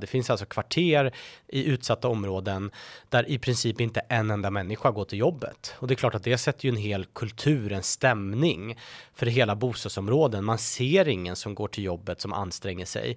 Det finns alltså kvarter i utsatta områden där i princip inte en enda människa går till jobbet. Och det är klart att det sätter ju en hel kultur, en stämning för hela bostadsområden. Man ser ingen som går till jobbet, som anstränger sig.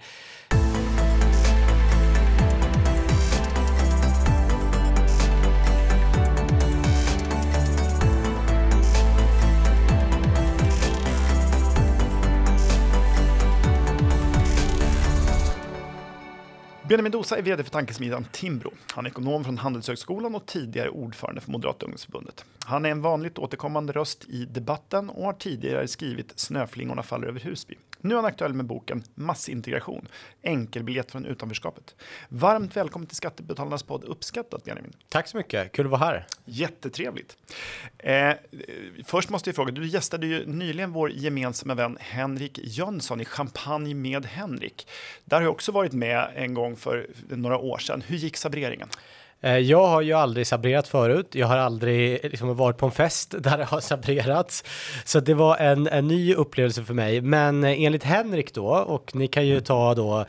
Benjamin Dosa är vd för tankesmedjan Timbro. Han är ekonom från Handelshögskolan och tidigare ordförande för Moderata ungdomsförbundet. Han är en vanligt återkommande röst i debatten och har tidigare skrivit Snöflingorna faller över Husby. Nu är han aktuell med boken Massintegration, enkelbiljett från utanförskapet. Varmt välkommen till Skattebetalarnas podd Uppskattat, Benjamin. Tack så mycket, kul att vara här. Jättetrevligt. Först måste jag fråga, du gästade ju nyligen vår gemensamma vän Henrik Jönsson i Champagne med Henrik. Där har jag också varit med en gång för några år sedan. Hur gick sabreringen? Jag har ju aldrig sabrerat förut. Jag har aldrig varit på en fest där det har sabrerats. Så det var en ny upplevelse för mig. Men enligt Henrik då, och ni kan ju ta då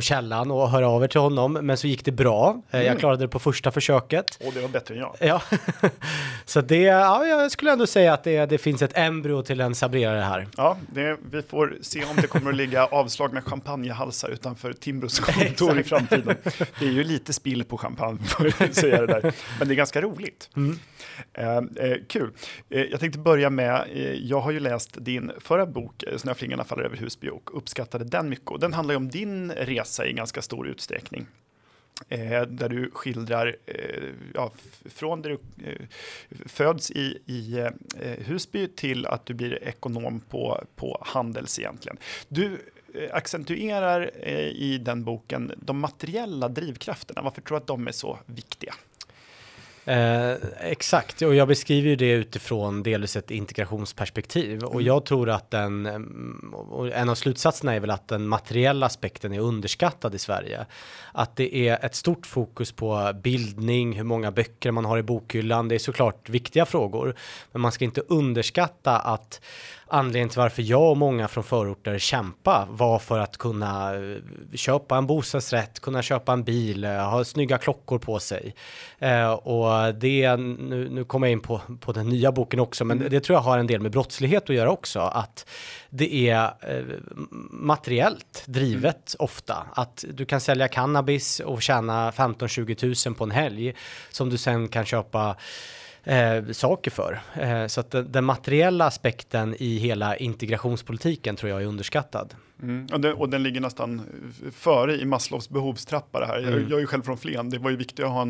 källan och höra av er till honom. Men så gick det bra. Jag klarade det på första försöket. Och det var bättre än jag. Ja. Så det, jag skulle ändå säga att det finns ett embryo till en sabrerare här. Ja, vi får se om det kommer att ligga avslagna champagnehalsar utanför Timbros kontor i framtiden. Det är ju lite spel på champagne för att säga det där. Men det är ganska roligt. Kul. Jag tänkte börja med, jag har ju läst din förra bok Snöflingarna faller över Husby och uppskattade den mycket. Och den handlar ju om din resa i ganska stor utsträckning. Där du skildrar från där du föds i Husby till att du blir ekonom på Handels egentligen. Du accentuerar i den boken de materiella drivkrafterna. Varför tror du att de är så viktiga? Exakt, och jag beskriver ju det utifrån delvis ett integrationsperspektiv. Och jag tror att en av slutsatserna är väl att den materiella aspekten är underskattad i Sverige. Att det är ett stort fokus på bildning, hur många böcker man har i bokhyllan. Det är såklart viktiga frågor, men man ska inte underskatta att anledningen till varför jag och många från förorter kämpa var för att kunna köpa en bostadsrätt, kunna köpa en bil, ha snygga klockor på sig. Och det, nu kommer jag in på den nya boken också, men det tror jag har en del med brottslighet att göra också. Att det är materiellt drivet ofta. Att du kan sälja cannabis och tjäna 15-20 000 på en helg som du sen kan köpa saker för. Så att den materiella aspekten i hela integrationspolitiken tror jag är underskattad. Och den ligger nästan före i Maslows behovstrappa det här. Jag är ju själv från Flen. Det var ju viktigt att ha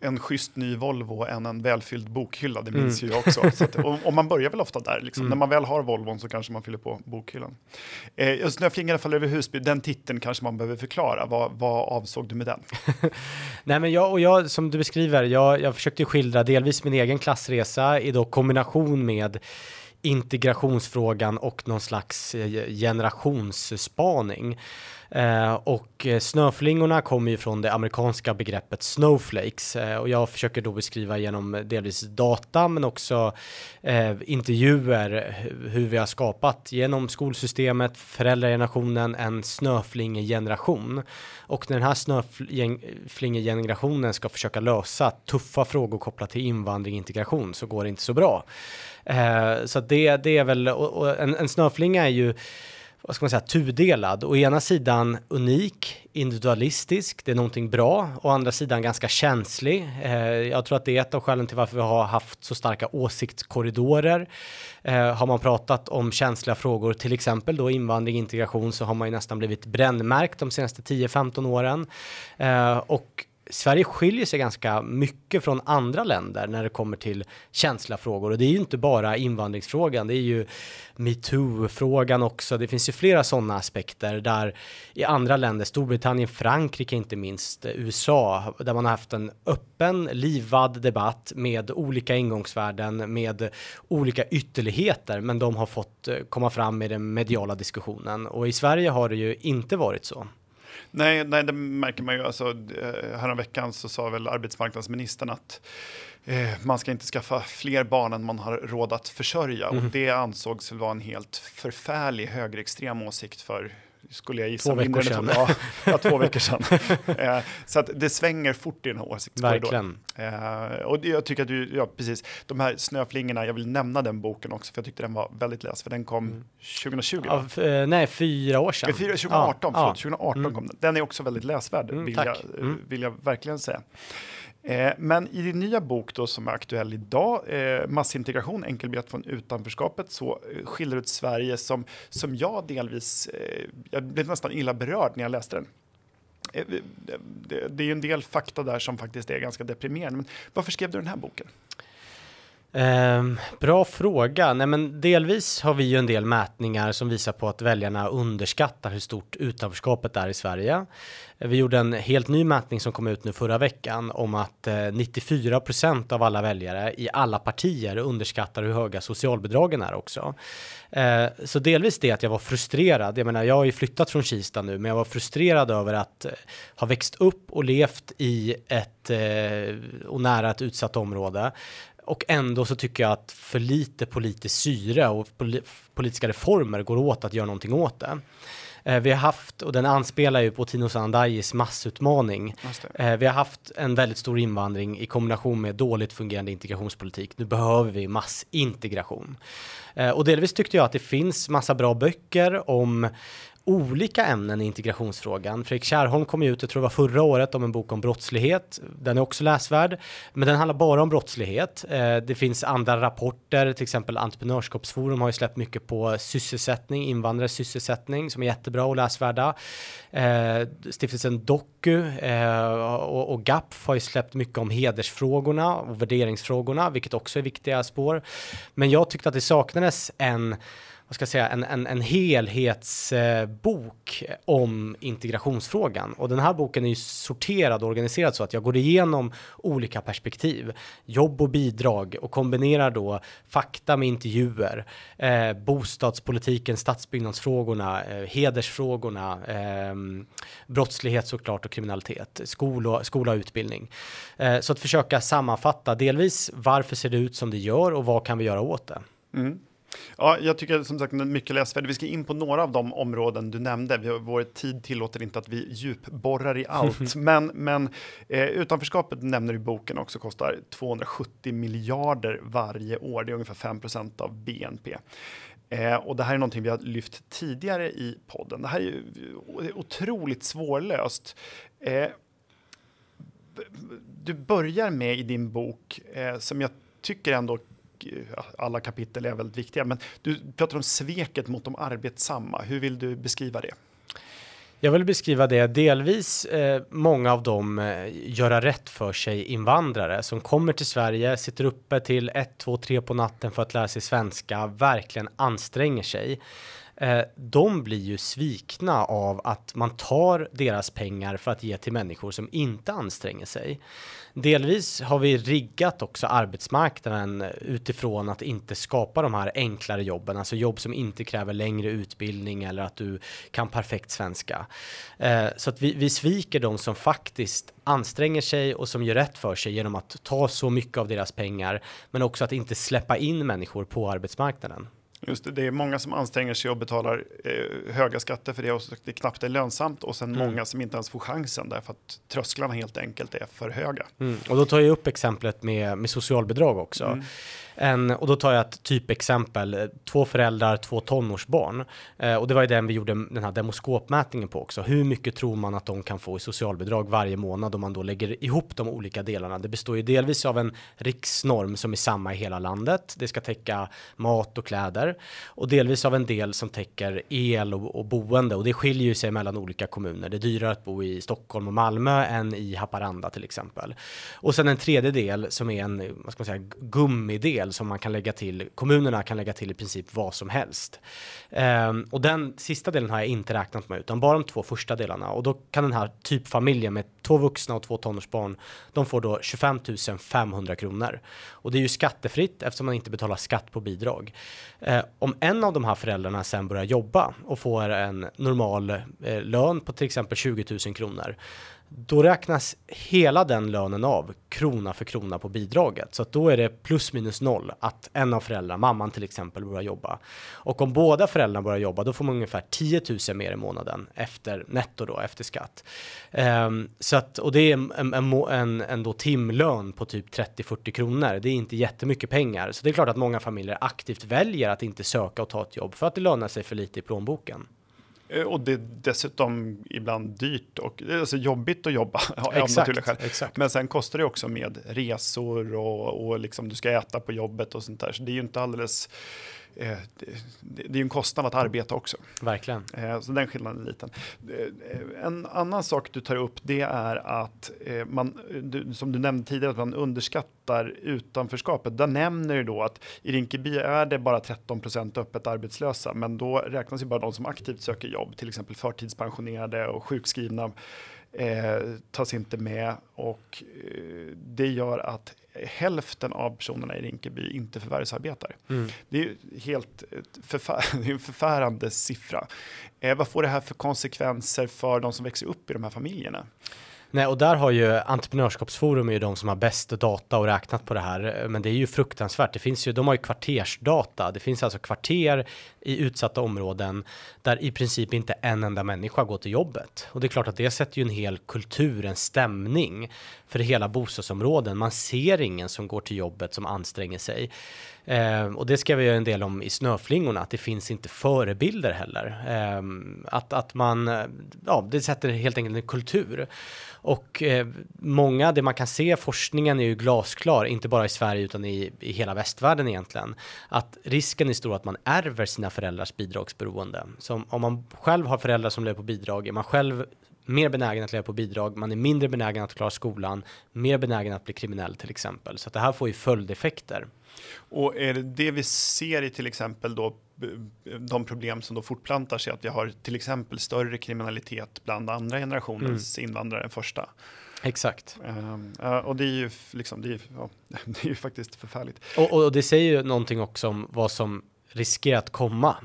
en schysst ny Volvo än en välfylld bokhylla. Det minns ju jag också. Så att, och man börjar väl ofta där. När man väl har Volvon så kanske man fyller på bokhyllan. Snöflingorna faller över Husby. Den titeln kanske man behöver förklara. Vad avsåg du med den? Nej, men jag som du beskriver, jag försökte skildra delvis min egen klassresa i då kombination med integrationsfrågan och någon slags generationsspaning. Och snöflingorna kommer ju från det amerikanska begreppet snowflakes, och jag försöker då beskriva genom delvis data men också intervjuer hur vi har skapat genom skolsystemet, föräldragenerationen, en snöflingegeneration. Och när den här snöflingegenerationen ska försöka lösa tuffa frågor kopplat till invandring och integration så går det inte så bra. Så det är väl, och en snöflinga är ju, vad ska man säga, tudelad. Å ena sidan unik, individualistisk, det är någonting bra. Å andra sidan ganska känslig. Jag tror att det är ett av skälen till varför vi har haft så starka åsiktskorridorer. Har man pratat om känsliga frågor, till exempel då invandring och integration, så har man ju nästan blivit brännmärkt de senaste 10-15 åren. Och Sverige skiljer sig ganska mycket från andra länder när det kommer till känsliga frågor. Och det är ju inte bara invandringsfrågan, det är ju MeToo-frågan också. Det finns ju flera sådana aspekter där i andra länder, Storbritannien, Frankrike inte minst, USA, där man har haft en öppen, livad debatt med olika ingångsvärden, med olika ytterligheter, men de har fått komma fram i den mediala diskussionen. Och i Sverige har det ju inte varit så. Nej, det märker man ju. Alltså, häromveckan så sa väl arbetsmarknadsministern att man ska inte skaffa fler barn än man har råd att försörja. Och det ansågs vara en helt förfärlig högerextrem åsikt för skulle jag gissa. 2 veckor sedan. Ja, 2 veckor sedan. Så att det svänger fort i den här åsiktskorridoren. Verkligen. Och jag tycker att du, ja precis, de här snöflingorna, jag vill nämna den boken också för jag tyckte den var väldigt läs, för den kom 2020. Nej, 4 år sedan. 2018, ja. 2018 kom den. Den är också väldigt läsvärd, vill jag verkligen säga. Men i din nya bok då, som är aktuell idag, Massintegration, enkelbiljett från utanförskapet, så skildrar du ett Sverige som jag delvis, jag blev nästan illa berörd när jag läste den. Det är ju en del fakta där som faktiskt är ganska deprimerande. Men varför skrev du den här boken? Bra fråga. Nej, men delvis har vi ju en del mätningar som visar på att väljarna underskattar hur stort utanförskapet är i Sverige. Vi gjorde en helt ny mätning som kom ut nu förra veckan om att 94% av alla väljare i alla partier underskattar hur höga socialbidragen är också. Så delvis det att jag var frustrerad. Jag menar, jag har ju flyttat från Kista nu, men jag var frustrerad över att ha växt upp och levt i ett och nära ett utsatt område. Och ändå så tycker jag att för lite politisk syre och politiska reformer går åt att göra någonting åt det. Vi har haft, och den anspelar ju på Tino Sanandajis massutmaning. Vi har haft en väldigt stor invandring i kombination med dåligt fungerande integrationspolitik. Nu behöver vi massintegration. Och delvis tyckte jag att det finns massa bra böcker om olika ämnen i integrationsfrågan. Fredrik Kärholm kom ut, jag tror det var förra året, om en bok om brottslighet. Den är också läsvärd, men den handlar bara om brottslighet. Det finns andra rapporter, till exempel Entreprenörskapsforum har ju släppt mycket på sysselsättning, invandrares sysselsättning, som är jättebra och läsvärda. Stiftelsen DOCU och GAPF har ju släppt mycket om hedersfrågorna och värderingsfrågorna, vilket också är viktiga spår. Men jag tyckte att det saknades en helhetsbok om integrationsfrågan. Och den här boken är ju sorterad och organiserad så att jag går igenom olika perspektiv. Jobb och bidrag, och kombinerar då fakta med intervjuer. Bostadspolitiken, stadsbyggnadsfrågorna, hedersfrågorna, brottslighet såklart och kriminalitet, skola och utbildning. Så att försöka sammanfatta delvis varför ser det ut som det gör och vad kan vi göra åt det? Mm. Ja, jag tycker som sagt mycket läsvärd. Vi ska in på några av de områden du nämnde. Vår tid tillåter inte att vi djupborrar i allt. Men utanförskapet nämner i boken också kostar 270 miljarder varje år. Det är ungefär 5% av BNP. Och det här är någonting vi har lyft tidigare i podden. Det här är ju otroligt svårlöst. Du börjar med i din bok som jag tycker ändå, alla kapitel är väldigt viktiga, men du pratar om sveket mot de arbetsamma. Hur vill du beskriva det? Jag vill beskriva det delvis många av dem göra rätt för sig invandrare som kommer till Sverige, sitter uppe till 1, 2, 3 på natten för att lära sig svenska, verkligen anstränger sig. De blir ju svikna av att man tar deras pengar för att ge till människor som inte anstränger sig. Delvis har vi riggat också arbetsmarknaden utifrån att inte skapa de här enklare jobben. Alltså jobb som inte kräver längre utbildning eller att du kan perfekt svenska. Så att vi sviker de som faktiskt anstränger sig och som gör rätt för sig genom att ta så mycket av deras pengar. Men också att inte släppa in människor på arbetsmarknaden. Just det, det är många som anstränger sig och betalar höga skatter för det, och det knappt är lönsamt, och sen många som inte ens får chansen därför att trösklarna helt enkelt är för höga. Och då tar jag upp exemplet med socialbidrag också. Och då tar jag ett typexempel, 2 föräldrar, 2 tonårsbarn. Och det var ju den vi gjorde den här demoskopmätningen på också. Hur mycket tror man att de kan få i socialbidrag varje månad om man då lägger ihop de olika delarna? Det består ju delvis av en riksnorm som är samma i hela landet. Det ska täcka mat och kläder. Och delvis av en del som täcker el och boende. Och det skiljer ju sig mellan olika kommuner. Det är dyrare att bo i Stockholm och Malmö än i Haparanda till exempel. Och sen en tredje del som är en, vad ska man säga, gummidel, som man kan lägga till, kommunerna kan lägga till i princip vad som helst. Och den sista delen har jag inte räknat med, utan bara de 2 första delarna. Och då kan den här typfamiljen med 2 vuxna och 2 tonårsbarn, de får då 25 500 kronor. Och det är ju skattefritt eftersom man inte betalar skatt på bidrag. Om en av de här föräldrarna sen börjar jobba och får en normal lön på till exempel 20 000 kronor, då räknas hela den lönen av krona för krona på bidraget. Så att då är det plus minus noll att en av föräldrarna, mamman till exempel, börjar jobba. Och om båda föräldrarna börjar jobba, då får man ungefär 10 000 mer i månaden efter netto då, efter skatt. Så att, och det är en då timlön på typ 30-40 kronor. Det är inte jättemycket pengar. Så det är klart att många familjer aktivt väljer att inte söka och ta ett jobb för att det lönar sig för lite i plånboken. Och det är dessutom ibland dyrt och alltså jobbigt att jobba. Exakt. Men sen kostar det också med resor och liksom du ska äta på jobbet och sånt där. Så det är ju inte alldeles... Det är ju en kostnad att arbeta också. Verkligen. Så den skillnaden är liten. En annan sak du tar upp, det är att som du nämnde tidigare, att man underskattar utanförskapet. Där nämner du då att i Rinkeby är det bara 13% öppet arbetslösa, men då räknas ju bara de som aktivt söker jobb, till exempel förtidspensionerade och sjukskrivna tas inte med, och det gör att hälften av personerna i Rinkeby inte förvärvsarbetar. Mm. Det är ju helt en förfärande siffra. Vad får det här för konsekvenser för de som växer upp i de här familjerna? Nej, och där har ju Entreprenörskapsforum är ju de som har bäst data och räknat på det här. Men det är ju fruktansvärt. Det finns ju, de har ju kvartersdata. Det finns alltså kvarter i utsatta områden där i princip inte en enda människa går till jobbet. Och det är klart att det sätter ju en hel kultur, en stämning för hela bostadsområden. Man ser ingen som går till jobbet, som anstränger sig. Och det ska vi göra en del om i Snöflingorna, att det finns inte förebilder heller. Att man, ja, det sätter helt enkelt en kultur. Och många, det man kan se, forskningen är ju glasklar, inte bara i Sverige utan i hela västvärlden egentligen. Att risken är stor att man ärver sina föräldrars bidragsberoende. Så om man själv har föräldrar som lever på bidrag, är man själv mer benägen att leva på bidrag, man är mindre benägen att klara skolan, mer benägen att bli kriminell till exempel. Så att det här får ju följdeffekter. Och är det vi ser i till exempel då de problem som då fortplantar sig, att vi har till exempel större kriminalitet bland andra generationens invandrare än första? Exakt. Och det är ju liksom, det är ju faktiskt förfärligt. Och det säger ju någonting också om vad som riskerar att komma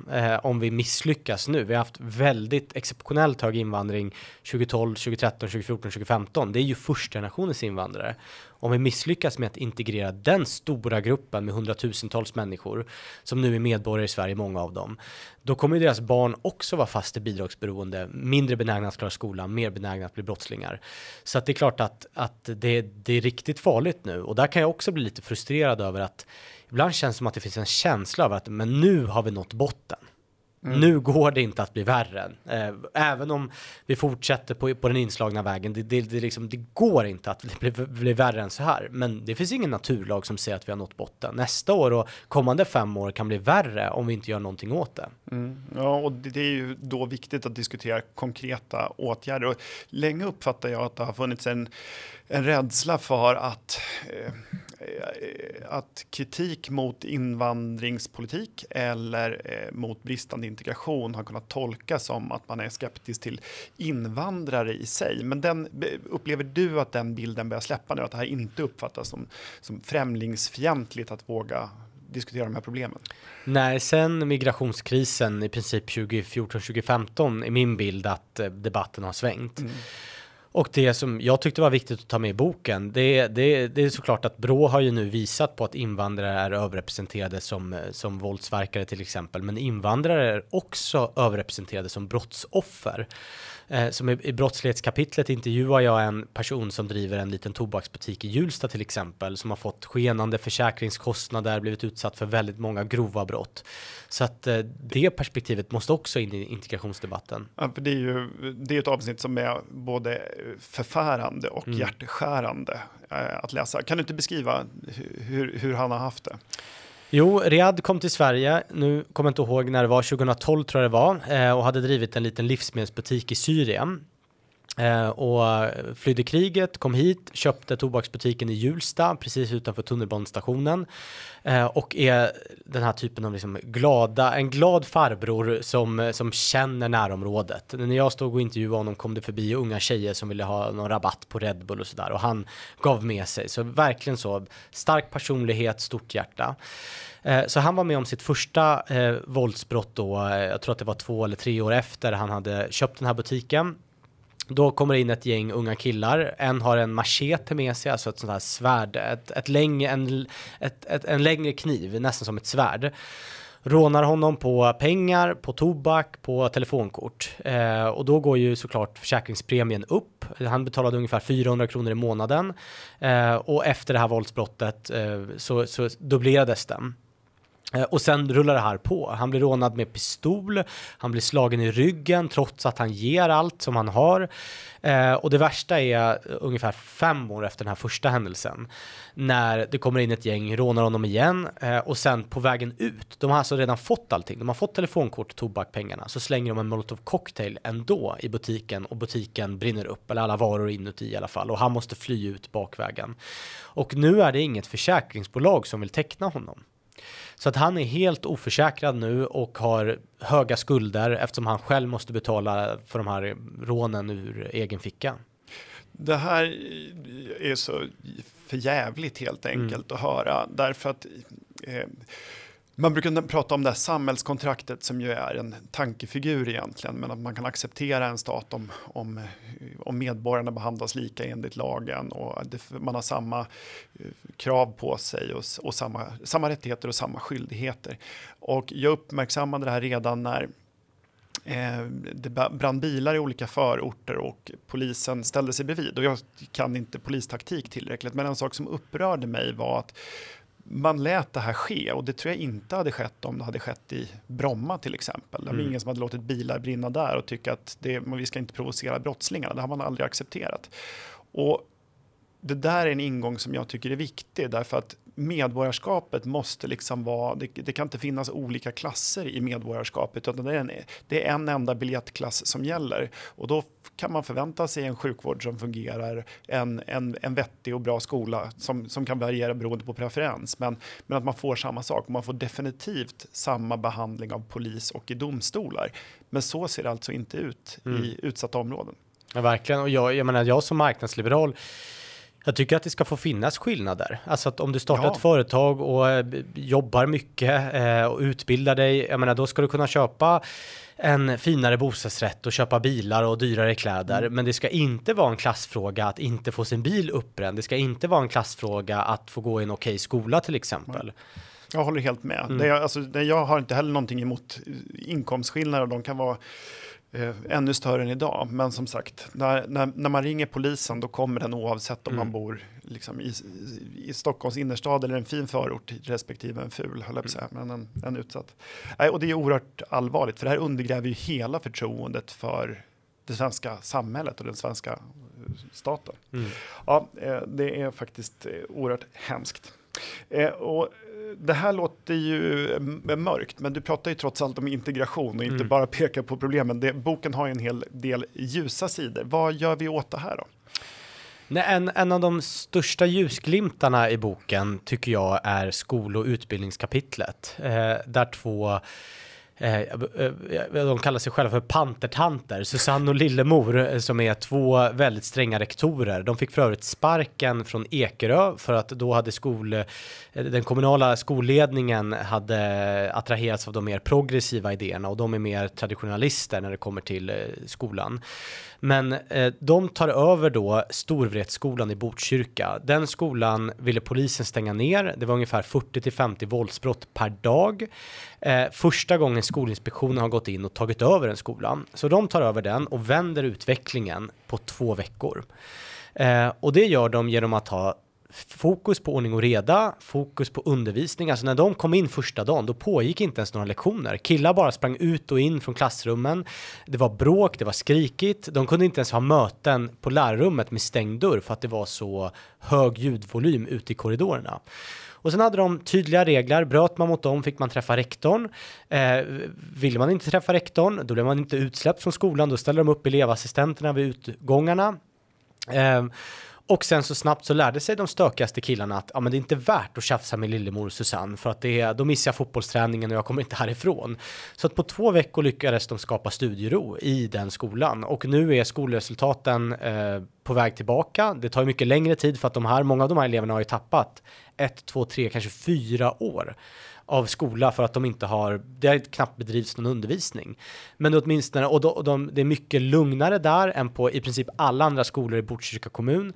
om vi misslyckas nu. Vi har haft väldigt exceptionellt hög invandring 2012, 2013, 2014, 2015. Det är ju första generationens invandrare. Om vi misslyckas med att integrera den stora gruppen med hundratusentals människor som nu är medborgare i Sverige, många av dem, då kommer ju deras barn också vara fast i bidragsberoende, mindre benägna att klara skolan, mer benägna att bli brottslingar. Så att det är klart att det är riktigt farligt nu. Och där kan jag också bli lite frustrerad över att ibland känns det som att det finns en känsla av att men nu har vi nått botten. Mm. Nu går det inte att bli värre. Även om vi fortsätter på den inslagna vägen. Det går inte att bli värre än så här. Men det finns ingen naturlag som säger att vi har nått botten. Nästa år och kommande 5 år kan bli värre om vi inte gör någonting åt det. Mm. Ja, och det är ju då viktigt att diskutera konkreta åtgärder. Och länge uppfattar jag att det har funnits en rädsla för att kritik mot invandringspolitik eller mot bristande integration har kunnat tolkas som att man är skeptisk till invandrare i sig. Men upplever du att den bilden börjar släppa nu? Att det här inte uppfattas som främlingsfientligt att våga diskutera de här problemen? Nej, sen migrationskrisen i princip 2014-2015 är min bild att debatten har svängt. Mm. Och det som jag tyckte var viktigt att ta med i boken, det är såklart att Brå har ju nu visat på att invandrare är överrepresenterade som våldsverkare till exempel. Men invandrare är också överrepresenterade som brottsoffer. Som i brottslighetskapitlet intervjuar jag en person som driver en liten tobaksbutik i Hjulsta till exempel, som har fått skenande försäkringskostnader, blivit utsatt för väldigt många grova brott. Så att det perspektivet måste också in i integrationsdebatten. Ja, för det är ett avsnitt som är både förfärande och hjärtskärande att läsa. Kan du inte beskriva hur han har haft det? Jo, Riyad kom till Sverige, nu kommer jag inte ihåg när det var, 2012 tror jag det var, och hade drivit en liten livsmedelsbutik i Syrien. Och flydde kriget, kom hit, köpte tobaksbutiken i Hjulsta precis utanför tunnelbanestationen, och är den här typen av liksom en glad farbror som känner närområdet. När jag stod och intervjuade honom kom det förbi unga tjejer som ville ha någon rabatt på Red Bull och sådär, och han gav med sig. Så verkligen så, stark personlighet, stort hjärta. Så han var med om sitt första våldsbrott då, jag tror att det var 2 eller 3 år efter han hade köpt den här butiken. Då kommer det in ett gäng unga killar. En har en machete med sig, alltså ett sånt här svärd. En längre kniv, nästan som ett svärd. Rånar honom på pengar, på tobak, på telefonkort. Och då går ju såklart försäkringspremien upp. Han betalade ungefär 400 kronor i månaden. Och efter det här våldsbrottet så dubblerades den. Och sen rullar det här på. Han blir rånad med pistol. Han blir slagen i ryggen trots att han ger allt som han har. Och det värsta är ungefär 5 år efter den här första händelsen. När det kommer in ett gäng, rånar honom igen. Och sen på vägen ut. De har alltså redan fått allting. De har fått telefonkort, tobak, pengarna. Så slänger de en molotov cocktail ändå i butiken. Och butiken brinner upp. Eller alla varor inuti i alla fall. Och han måste fly ut bakvägen. Och nu är det inget försäkringsbolag som vill teckna honom. Så att han är helt oförsäkrad nu och har höga skulder eftersom han själv måste betala för de här rånen ur egen ficka. Det här är så förjävligt helt enkelt att höra. Därför att man brukar prata om det här samhällskontraktet som ju är en tankefigur egentligen. Men att man kan acceptera en stat om medborgarna behandlas lika enligt lagen. Och man har samma krav på sig och samma rättigheter och samma skyldigheter. Och jag uppmärksammade det här redan när det brann bilar i olika förorter och polisen ställde sig bredvid. Och jag kan inte polistaktik tillräckligt. Men en sak som upprörde mig var att man lät det här ske, och det tror jag inte hade skett om det hade skett i Bromma till exempel. Det var ingen som hade låtit bilar brinna där och tycka att vi ska inte provocera brottslingarna. Det har man aldrig accepterat. Och det där är en ingång som jag tycker är viktig, därför att medborgarskapet måste liksom vara, det kan inte finnas olika klasser i medborgarskapet, utan det är en enda biljettklass som gäller, och då kan man förvänta sig en sjukvård som fungerar, en vettig och bra skola som kan variera beroende på preferens, men att man får samma sak, man får definitivt samma behandling av polis och i domstolar, men så ser det alltså inte ut i utsatta områden. Ja, verkligen, och jag menar som marknadsliberal, jag tycker att det ska få finnas skillnader. Alltså att om du startar ett företag och jobbar mycket och utbildar dig, jag menar, då ska du kunna köpa en finare bostadsrätt och köpa bilar och dyrare kläder. Men det ska inte vara en klassfråga att inte få sin bil uppbränd. Det ska inte vara en klassfråga att få gå i en okej skola till exempel. Jag håller helt med. Jag har inte heller någonting emot inkomstskillnader, och de kan vara ännu större än idag. Men som sagt, när man ringer polisen, då kommer den oavsett om man bor liksom i Stockholms innerstad eller en fin förort respektive en ful, höll jag på att säga, men en utsatt. Och det är oerhört allvarligt, för det här undergräver ju hela förtroendet för det svenska samhället och den svenska staten. Ja, det är faktiskt oerhört hemskt. Och det här låter ju mörkt, men du pratar ju trots allt om integration och inte bara peka på problemen. Boken har ju en hel del ljusa sidor. Vad gör vi åt det här då? Nej, en av de största ljusglimtarna i boken tycker jag är skol- och utbildningskapitlet. Där två... de kallar sig själva för pantertanter, Susanne och Lillemor, som är två väldigt stränga rektorer. De fick för övrigt sparken från Ekerö för att då hade den kommunala skolledningen hade attraherats av de mer progressiva idéerna, och de är mer traditionalister när det kommer till skolan. Men de tar över då Storvretsskolan i Botkyrka. Den skolan ville polisen stänga ner. Det var ungefär 40-50 våldsbrott per dag. Första gången Skolinspektionen har gått in och tagit över en skola. Så de tar över den och vänder utvecklingen på 2 veckor. Och det gör de genom att ha fokus på ordning och reda, fokus på undervisning. Alltså när de kom in första dagen, då pågick inte ens några lektioner. Killar bara sprang ut och in från klassrummen. Det var bråk, det var skrikigt. De kunde inte ens ha möten på lärarrummet med stängd dörr för att det var så hög ljudvolym ute i korridorerna. Och sen hade de tydliga regler. Bröt man mot dem fick man träffa rektorn. Vill man inte träffa rektorn, då blev man inte utsläppt från skolan. Då ställer de upp elevassistenterna vid utgångarna. Och sen så snabbt så lärde sig de stökigaste killarna att men det är inte värt att tjafsa med Lillemor och Susanne, för att då missar jag fotbollsträningen och jag kommer inte härifrån. Så att på 2 veckor lyckades de skapa studiero i den skolan. Och nu är skolresultaten på väg tillbaka. Det tar mycket längre tid för att många av de här eleverna har ju tappat 1, 2, 3, kanske 4 år av skola för att de inte har, det har knappt bedrivs någon undervisning. Men åtminstone, det är mycket lugnare där än på i princip alla andra skolor i Botkyrka kommun.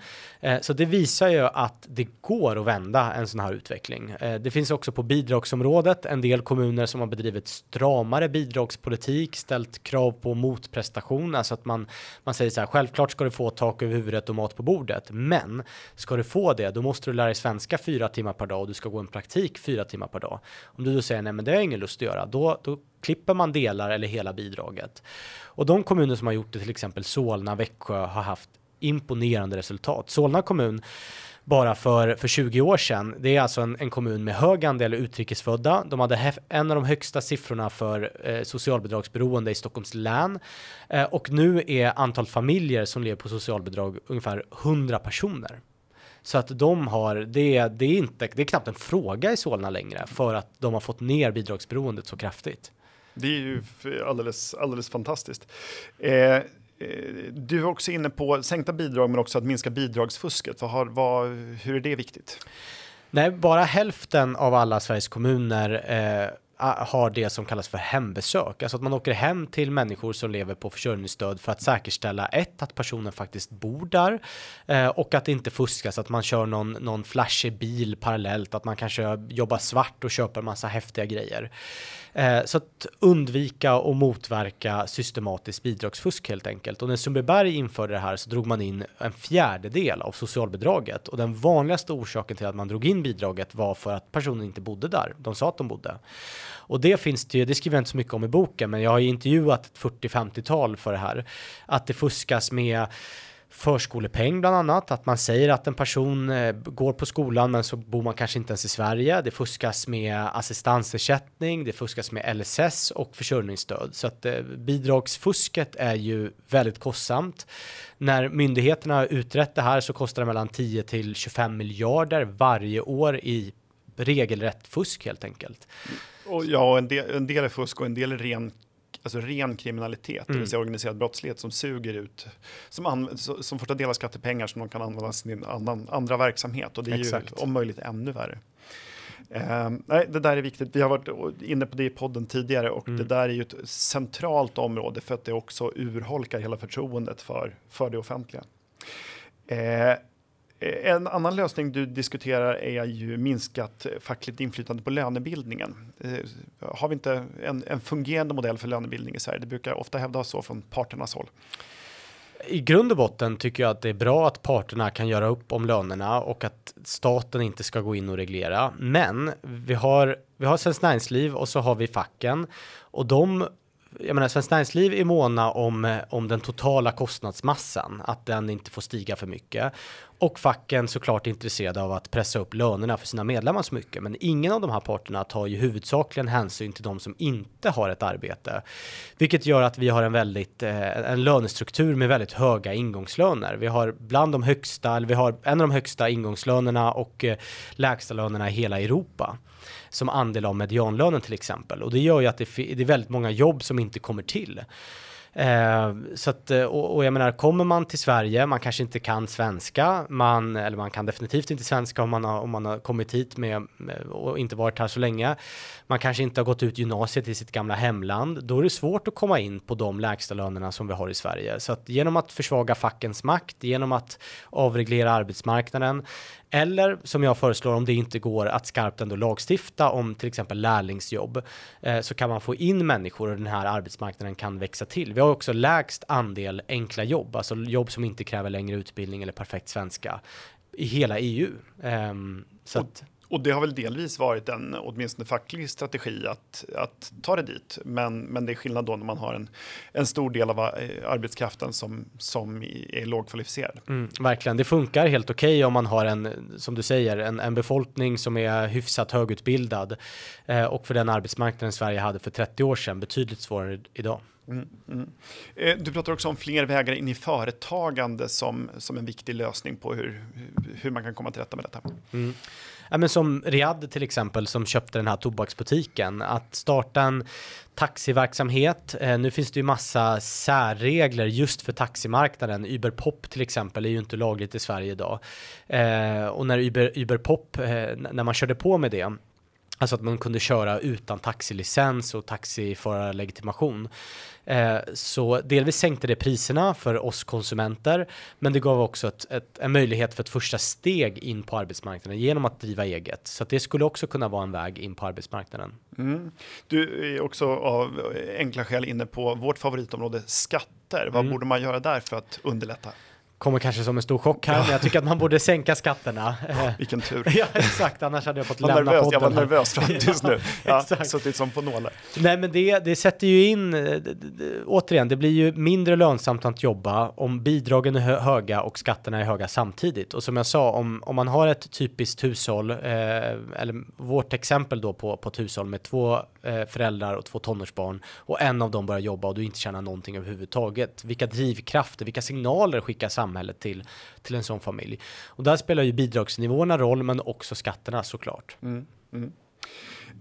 Så det visar ju att det går att vända en sån här utveckling. Det finns också på bidragsområdet en del kommuner som har bedrivit stramare bidragspolitik, ställt krav på motprestation. Alltså att man säger så här, självklart ska du få tak över huvudet och mat på bordet. Men ska du få det, då måste du lära dig svenska 4 timmar per dag och du ska gå en praktik 4 timmar per dag. Om du då säger nej men det har jag ingen lust att göra, då klipper man delar eller hela bidraget. Och de kommuner som har gjort det, till exempel Solna, Växjö, har haft imponerande resultat. Solna kommun bara för 20 år sedan, det är alltså en kommun med hög andel utrikesfödda. De hade en av de högsta siffrorna för socialbidragsberoende i Stockholms län. Och nu är antal familjer som lever på socialbidrag ungefär 100 personer. Så att de har, det är knappt en fråga i Solna längre för att de har fått ner bidragsberoendet så kraftigt. Det är ju alldeles, alldeles fantastiskt. Du är också inne på sänkta bidrag men också att minska bidragsfusket. Hur är det viktigt? Nej, bara hälften av alla Sveriges kommuner har det som kallas för hembesök. Alltså att man åker hem till människor som lever på försörjningsstöd för att säkerställa att personen faktiskt bor där och att det inte fuskas, att man kör någon flashig bil parallellt, att man kanske jobbar svart och köper en massa häftiga grejer. Så att undvika och motverka systematiskt bidragsfusk helt enkelt. Och när Sundbyberg införde det här så drog man in 1/4 av socialbidraget. Och den vanligaste orsaken till att man drog in bidraget var för att personen inte bodde där. De sa att de bodde. Och det finns det skriver jag inte så mycket om i boken, men jag har ju intervjuat ett 40-50-tal för det här. Att det fuskas med förskolepeng bland annat, att man säger att en person går på skolan men så bor man kanske inte ens i Sverige. Det fuskas med assistansersättning, det fuskas med LSS och försörjningsstöd. Så att bidragsfusket är ju väldigt kostsamt. När myndigheterna har utrett det här så kostar det mellan 10 till 25 miljarder varje år i regelrätt fusk helt enkelt. Och ja, en del är fusk och en del är ren kriminalitet, det vill säga organiserad brottslighet som suger ut, som får ta del av skattepengar som de kan använda sin andra verksamhet, och det är Exakt. Ju om möjligt ännu värre. Nej, det där är viktigt. Vi har varit inne på det i podden tidigare och det där är ju ett centralt område för att det också urholkar hela förtroendet för det offentliga. En annan lösning du diskuterar är ju minskat fackligt inflytande på lönebildningen. Har vi inte en fungerande modell för lönebildning i Sverige? Det brukar ofta hävdas så från parternas håll. I grund och botten tycker jag att det är bra att parterna kan göra upp om lönerna och att staten inte ska gå in och reglera. Men vi har Svenskt Näringsliv och så har vi facken, och Svenskt Näringsliv är måna om den totala kostnadsmassan, att den inte får stiga för mycket. Och facken såklart är intresserade av att pressa upp lönerna för sina medlemmar så mycket. Men ingen av de här parterna tar ju huvudsakligen hänsyn till de som inte har ett arbete. Vilket gör att vi har en lönestruktur med väldigt höga ingångslöner. Vi har en av de högsta ingångslönerna och lägsta lönerna i hela Europa. Som andel av medianlönen till exempel. Och det gör ju att det är väldigt många jobb som inte kommer till. Så att, och jag menar, kommer man till Sverige, man kanske inte kan svenska, man kan definitivt inte svenska om man har kommit hit och inte varit här så länge, man kanske inte har gått ut gymnasiet i sitt gamla hemland, då är det svårt att komma in på de lägsta lönerna som vi har i Sverige. Så att genom att försvaga fackens makt, genom att avreglera arbetsmarknaden, eller som jag föreslår, om det inte går, att skarpt ändå lagstifta om till exempel lärlingsjobb, så kan man få in människor och den här arbetsmarknaden kan växa till. Vi har också lägst andel enkla jobb, alltså jobb som inte kräver längre utbildning eller perfekt svenska i hela EU. Så och det har väl delvis varit en åtminstone facklig strategi att ta det dit. Men det är skillnad då när man har en stor del av arbetskraften som är lågkvalificerad. Verkligen, det funkar helt okej om man har som du säger, en befolkning som är hyfsat högutbildad. Och för den arbetsmarknaden Sverige hade för 30 år sedan, betydligt svårare idag. Mm, mm. Du pratar också om fler vägar in i företagande som en viktig lösning på hur man kan komma till rätta med detta. Mm. Ja, men som Riyad till exempel som köpte den här tobaksbutiken, att starta en taxiverksamhet. Nu finns det ju massa särregler just för taximarknaden. Uberpop till exempel är ju inte lagligt i Sverige idag. Och när Uberpop, när man körde på med det, alltså att man kunde köra utan taxilicens och taxiförarlegitimation. Så delvis sänkte det priserna för oss konsumenter, men det gav också en möjlighet för ett första steg in på arbetsmarknaden genom att driva eget. Så att det skulle också kunna vara en väg in på arbetsmarknaden. Mm. Du är också av enkla skäl inne på vårt favoritområde skatter. Vad borde man göra där för att underlätta? Kommer kanske som en stor chock här, men jag tycker att man borde sänka skatterna. Ja, vilken tur. Ja, exakt. Annars hade jag fått lämna podden. Jag var nervös fram tills nu. Ja, exakt. Suttit som på nålar. Nej, men det sätter ju in... Återigen, det blir ju mindre lönsamt att jobba om bidragen är höga och skatterna är höga samtidigt. Och som jag sa, om man har ett typiskt hushåll, eller vårt exempel då på ett hushåll med två föräldrar och två tonårsbarn, och en av dem börjar jobba och du inte tjänar någonting överhuvudtaget. Vilka drivkrafter, vilka signaler skickas samhället till en sån familj? Och där spelar ju bidragsnivåerna roll, men också skatterna såklart.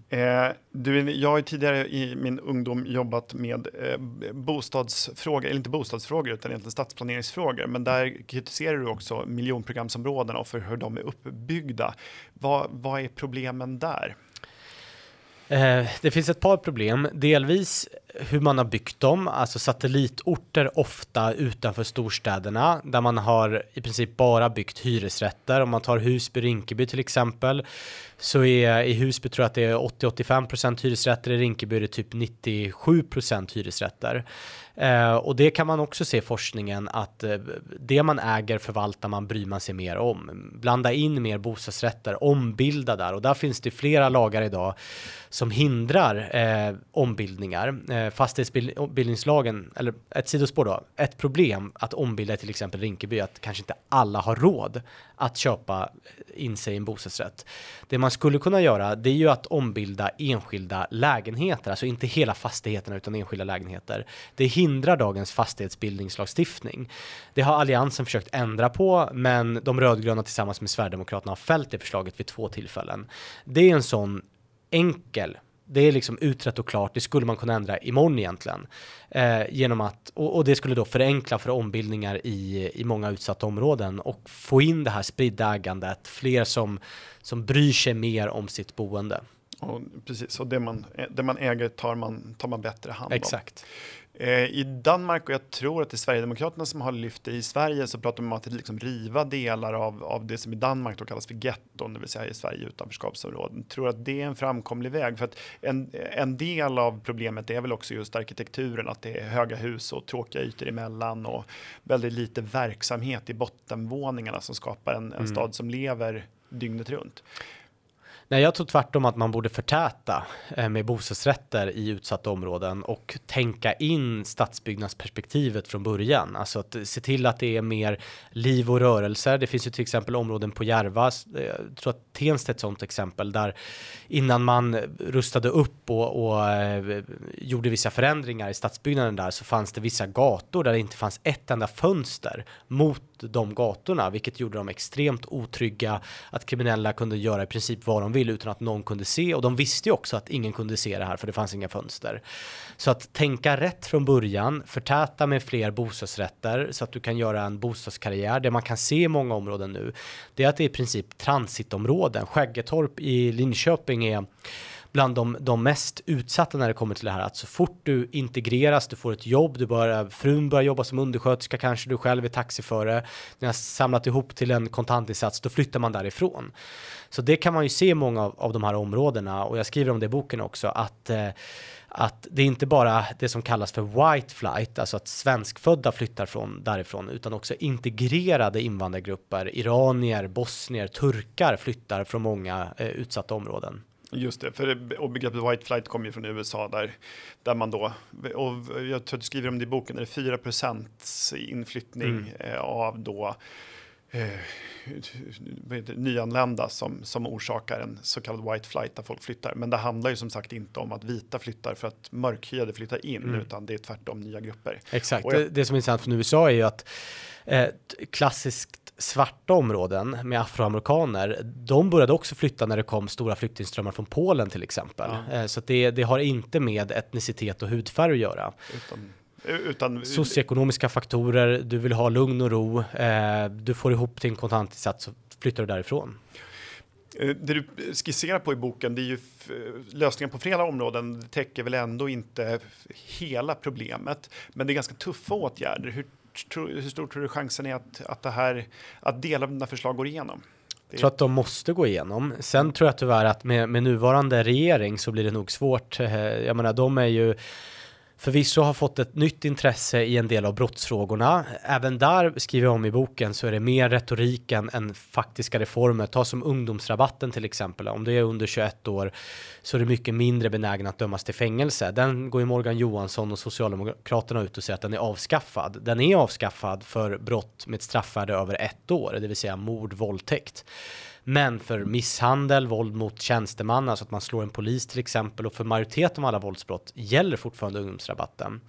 Jag har tidigare i min ungdom jobbat med bostadsfrågor, eller inte bostadsfrågor utan egentligen stadsplaneringsfrågor, men där kritiserar du också miljonprogramsområdena och för hur de är uppbyggda. Vad är problemen där? Det finns ett par problem. Delvis hur man har byggt dem, alltså satellitorter ofta utanför storstäderna där man har i princip bara byggt hyresrätter. Om man tar Husby, Rinkeby till exempel, så är i Husby tror jag att det är 80-85% hyresrätter, i Rinkeby är det typ 97% hyresrätter. Och det kan man också se i forskningen, att det man äger förvaltar man, bryr man sig mer om. Blanda in mer bostadsrätter, ombilda där, och där finns det flera lagar idag som hindrar ombildningar. Fastighetsbildningslagen, eller ett sidospår då, ett problem att ombilda till exempel Rinkeby, att kanske inte alla har råd att köpa in sig i en bostadsrätt. Det man skulle kunna göra, det är ju att ombilda enskilda lägenheter, alltså inte hela fastigheterna utan enskilda lägenheter. Det hindrar dagens fastighetsbildningslagstiftning. Det har Alliansen försökt ändra på, men de rödgröna tillsammans med Sverigedemokraterna har fällt det förslaget vid 2 tillfällen. Det är en sån enkel, det är liksom utrett och klart, det skulle man kunna ändra imorgon egentligen. Genom att, och det skulle då förenkla för ombildningar i många utsatta områden och få in det här spridda ägandet, fler som bryr sig mer om sitt boende. Och precis, och det man äger tar man bättre hand om. Exakt. I Danmark, och jag tror att det är Sverigedemokraterna som har lyft det i Sverige, så pratar man om att liksom riva delar av det som i Danmark då kallas för getton, det vill säga i Sverige utanförskapsområden. Jag tror att det är en framkomlig väg, för att en del av problemet är väl också just arkitekturen, att det är höga hus och tråkiga ytor emellan och väldigt lite verksamhet i bottenvåningarna som skapar en stad som lever dygnet runt. Nej, jag tror tvärtom att man borde förtäta med bostadsrätter i utsatta områden och tänka in stadsbyggnadsperspektivet från början. Alltså att se till att det är mer liv och rörelser. Det finns ju till exempel områden på Järva, jag tror att Tensta är ett sådant exempel, där innan man rustade upp och gjorde vissa förändringar i stadsbyggnaden där, så fanns det vissa gator där det inte fanns ett enda fönster mot de gatorna, vilket gjorde dem extremt otrygga, att kriminella kunde göra i princip vad de ville utan att någon kunde se, och de visste ju också att ingen kunde se det här för det fanns inga fönster. Så att tänka rätt från början, förtäta med fler bostadsrätter så att du kan göra en bostadskarriär. Det man kan se i många områden nu, det är att det är i princip transitområden. Skäggetorp i Linköping är bland de mest utsatta när det kommer till det här, att så fort du integreras, du får ett jobb, frun börjar jobba som undersköterska, kanske du själv är taxiförare, när jag samlat ihop till en kontantinsats, då flyttar man därifrån. Så det kan man ju se i många av de här områdena, och jag skriver om det i boken också, att det är inte bara det som kallas för white flight, alltså att svenskfödda flyttar därifrån, utan också integrerade invandrargrupper, iranier, bosnier, turkar flyttar från många utsatta områden. Just det, och begreppet white flight kommer ju från USA där man då, och jag tror att du skriver om det i boken, är det 4% inflyttning av då nyanlända som orsakar en så kallad white flight där folk flyttar. Men det handlar ju som sagt inte om att vita flyttar för att mörkhyade flyttar in, utan det är tvärtom nya grupper. Exakt, det som är intressant från USA är ju att klassiskt svarta områden med afroamerikaner, de började också flytta när det kom stora flyktingströmmar från Polen till exempel. Ja. Så att det har inte med etnicitet och hudfärg att göra. Utan socioekonomiska faktorer, du vill ha lugn och ro, du får ihop din kontantinsats så flyttar du därifrån. Det du skisserar på i boken, det är ju lösningen på flera områden, det täcker väl ändå inte hela problemet, men det är ganska tuffa åtgärder. Hur stor tror du chansen är att delar av dina förslag går igenom? Jag tror att de måste gå igenom. Sen tror jag tyvärr att med nuvarande regering så blir det nog svårt. Jag menar, de är ju förvisso har fått ett nytt intresse i en del av brottsfrågorna. Även där skriver jag om i boken så är det mer retoriken än faktiska reformer. Ta som ungdomsrabatten till exempel. Om du är under 21 år så är det mycket mindre benägen att dömas till fängelse. Den går ju Morgan Johansson och Socialdemokraterna ut och säger att den är avskaffad. Den är avskaffad för brott med ett straffvärde över 1 år, det vill säga mord, våldtäkt. Men för misshandel, våld mot tjänsteman, alltså att man slår en polis till exempel, och för majoriteten av alla våldsbrott gäller fortfarande ungdomsrabatten.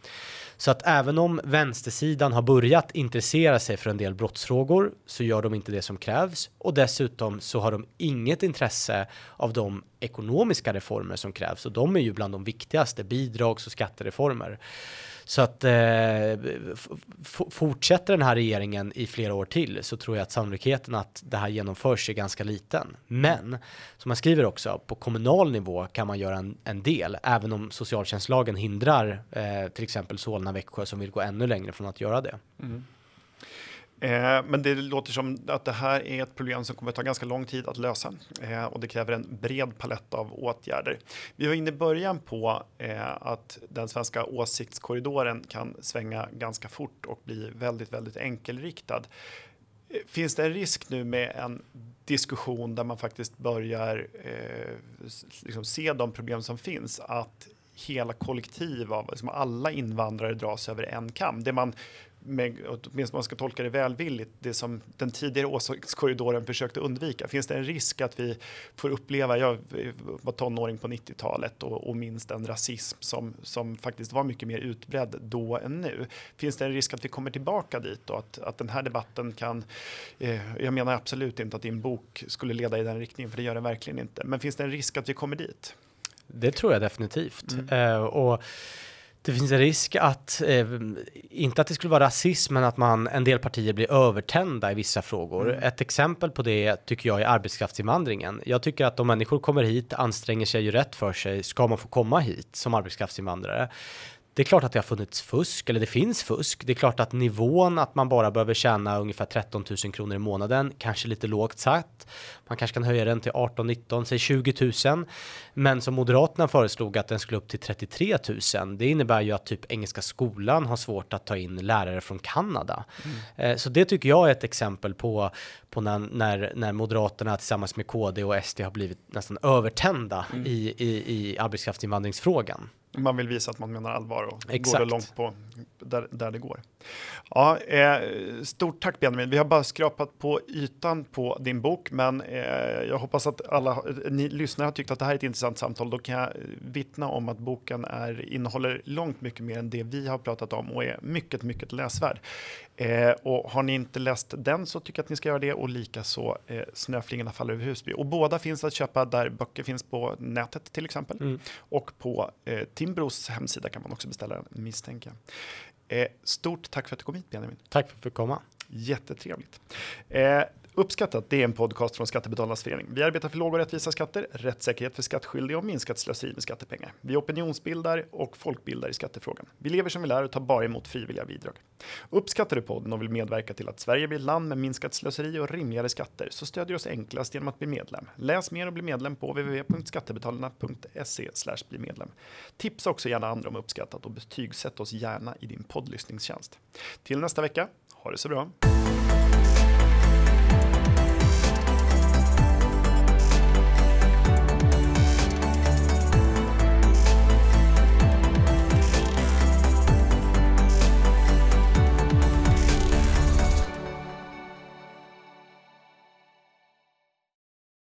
Så att även om vänstersidan har börjat intressera sig för en del brottsfrågor så gör de inte det som krävs, och dessutom så har de inget intresse av de ekonomiska reformer som krävs, och de är ju bland de viktigaste, bidrags- och skattereformer. Så att fortsätter den här regeringen i flera år till så tror jag att sannolikheten att det här genomförs är ganska liten. Men som man skriver också, på kommunal nivå kan man göra en del, även om socialtjänstlagen hindrar till exempel Solna, Växjö som vill gå ännu längre från att göra det. Mm. Men det låter som att det här är ett problem som kommer att ta ganska lång tid att lösa, och det kräver en bred palett av åtgärder. Vi var inne i början på att den svenska åsiktskorridoren kan svänga ganska fort och bli väldigt, väldigt enkelriktad. Finns det en risk nu med en diskussion där man faktiskt börjar liksom se de problem som finns, att hela kollektiv av liksom alla invandrare dras över en kam? Det man med, åtminstone man ska tolka det välvilligt, det som den tidigare åsiktskorridoren försökte undvika. Finns det en risk att vi får uppleva, jag var tonåring på 90-talet och minns den rasism som faktiskt var mycket mer utbredd då än nu. Finns det en risk att vi kommer tillbaka dit och att den här debatten kan, jag menar absolut inte att din bok skulle leda i den riktningen, för det gör den verkligen inte. Men finns det en risk att vi kommer dit? Det tror jag definitivt. Och det finns en risk att, inte att det skulle vara rasism, men att en del partier blir övertända i vissa frågor. Mm. Ett exempel på det tycker jag är arbetskraftsinvandringen. Jag tycker att om människor kommer hit, anstränger sig, gör rätt för sig, ska man få komma hit som arbetskraftsinvandrare. Det är klart att det har funnits fusk, eller det finns fusk. Det är klart att nivån att man bara behöver tjäna ungefär 13 000 kronor i månaden, kanske lite lågt satt. Man kanske kan höja den till 18, 19, säg 20 000. Men som Moderaterna föreslog att den skulle upp till 33 000. Det innebär ju att typ Engelska skolan har svårt att ta in lärare från Kanada. Mm. Så det tycker jag är ett exempel på när Moderaterna tillsammans med KD och SD har blivit nästan övertända i arbetskraftsinvandringsfrågan. Man vill visa att man menar allvar och går långt på där det går. Ja, stort tack Benjamin. Vi har bara skrapat på ytan på din bok, men jag hoppas att alla ni lyssnare har tyckt att det här är ett intressant samtal. Då kan jag vittna om att boken innehåller långt mycket mer än det vi har pratat om och är mycket, mycket läsvärd. Och har ni inte läst den så tycker jag att ni ska göra det, och likaså Snöflingorna faller över Husby. Och båda finns att köpa där böcker finns på nätet till exempel. Mm. Och på Timbros hemsida kan man också beställa den, misstänker jag. Stort tack för att du kom hit, Benjamin. Tack för att du kom. Jättetrevligt. Uppskattat, det är en podcast från Skattebetalarnas förening. Vi arbetar för låga och rättvisa skatter, rättssäkerhet för skattskyldiga och minskat slöseri med skattepengar. Vi opinionsbildar och folkbildar i skattefrågan. Vi lever som vi lär och tar bara emot frivilliga bidrag. Uppskattar du podden och vill medverka till att Sverige blir ett land med minskat slöseri och rimligare skatter, så stödjer oss enklast genom att bli medlem. Läs mer och bli medlem på www.skattebetalarna.se/bli medlem. Tipsa också gärna andra om Uppskattat och betygsätt oss gärna i din poddlyssningstjänst. Till nästa vecka, ha det så bra!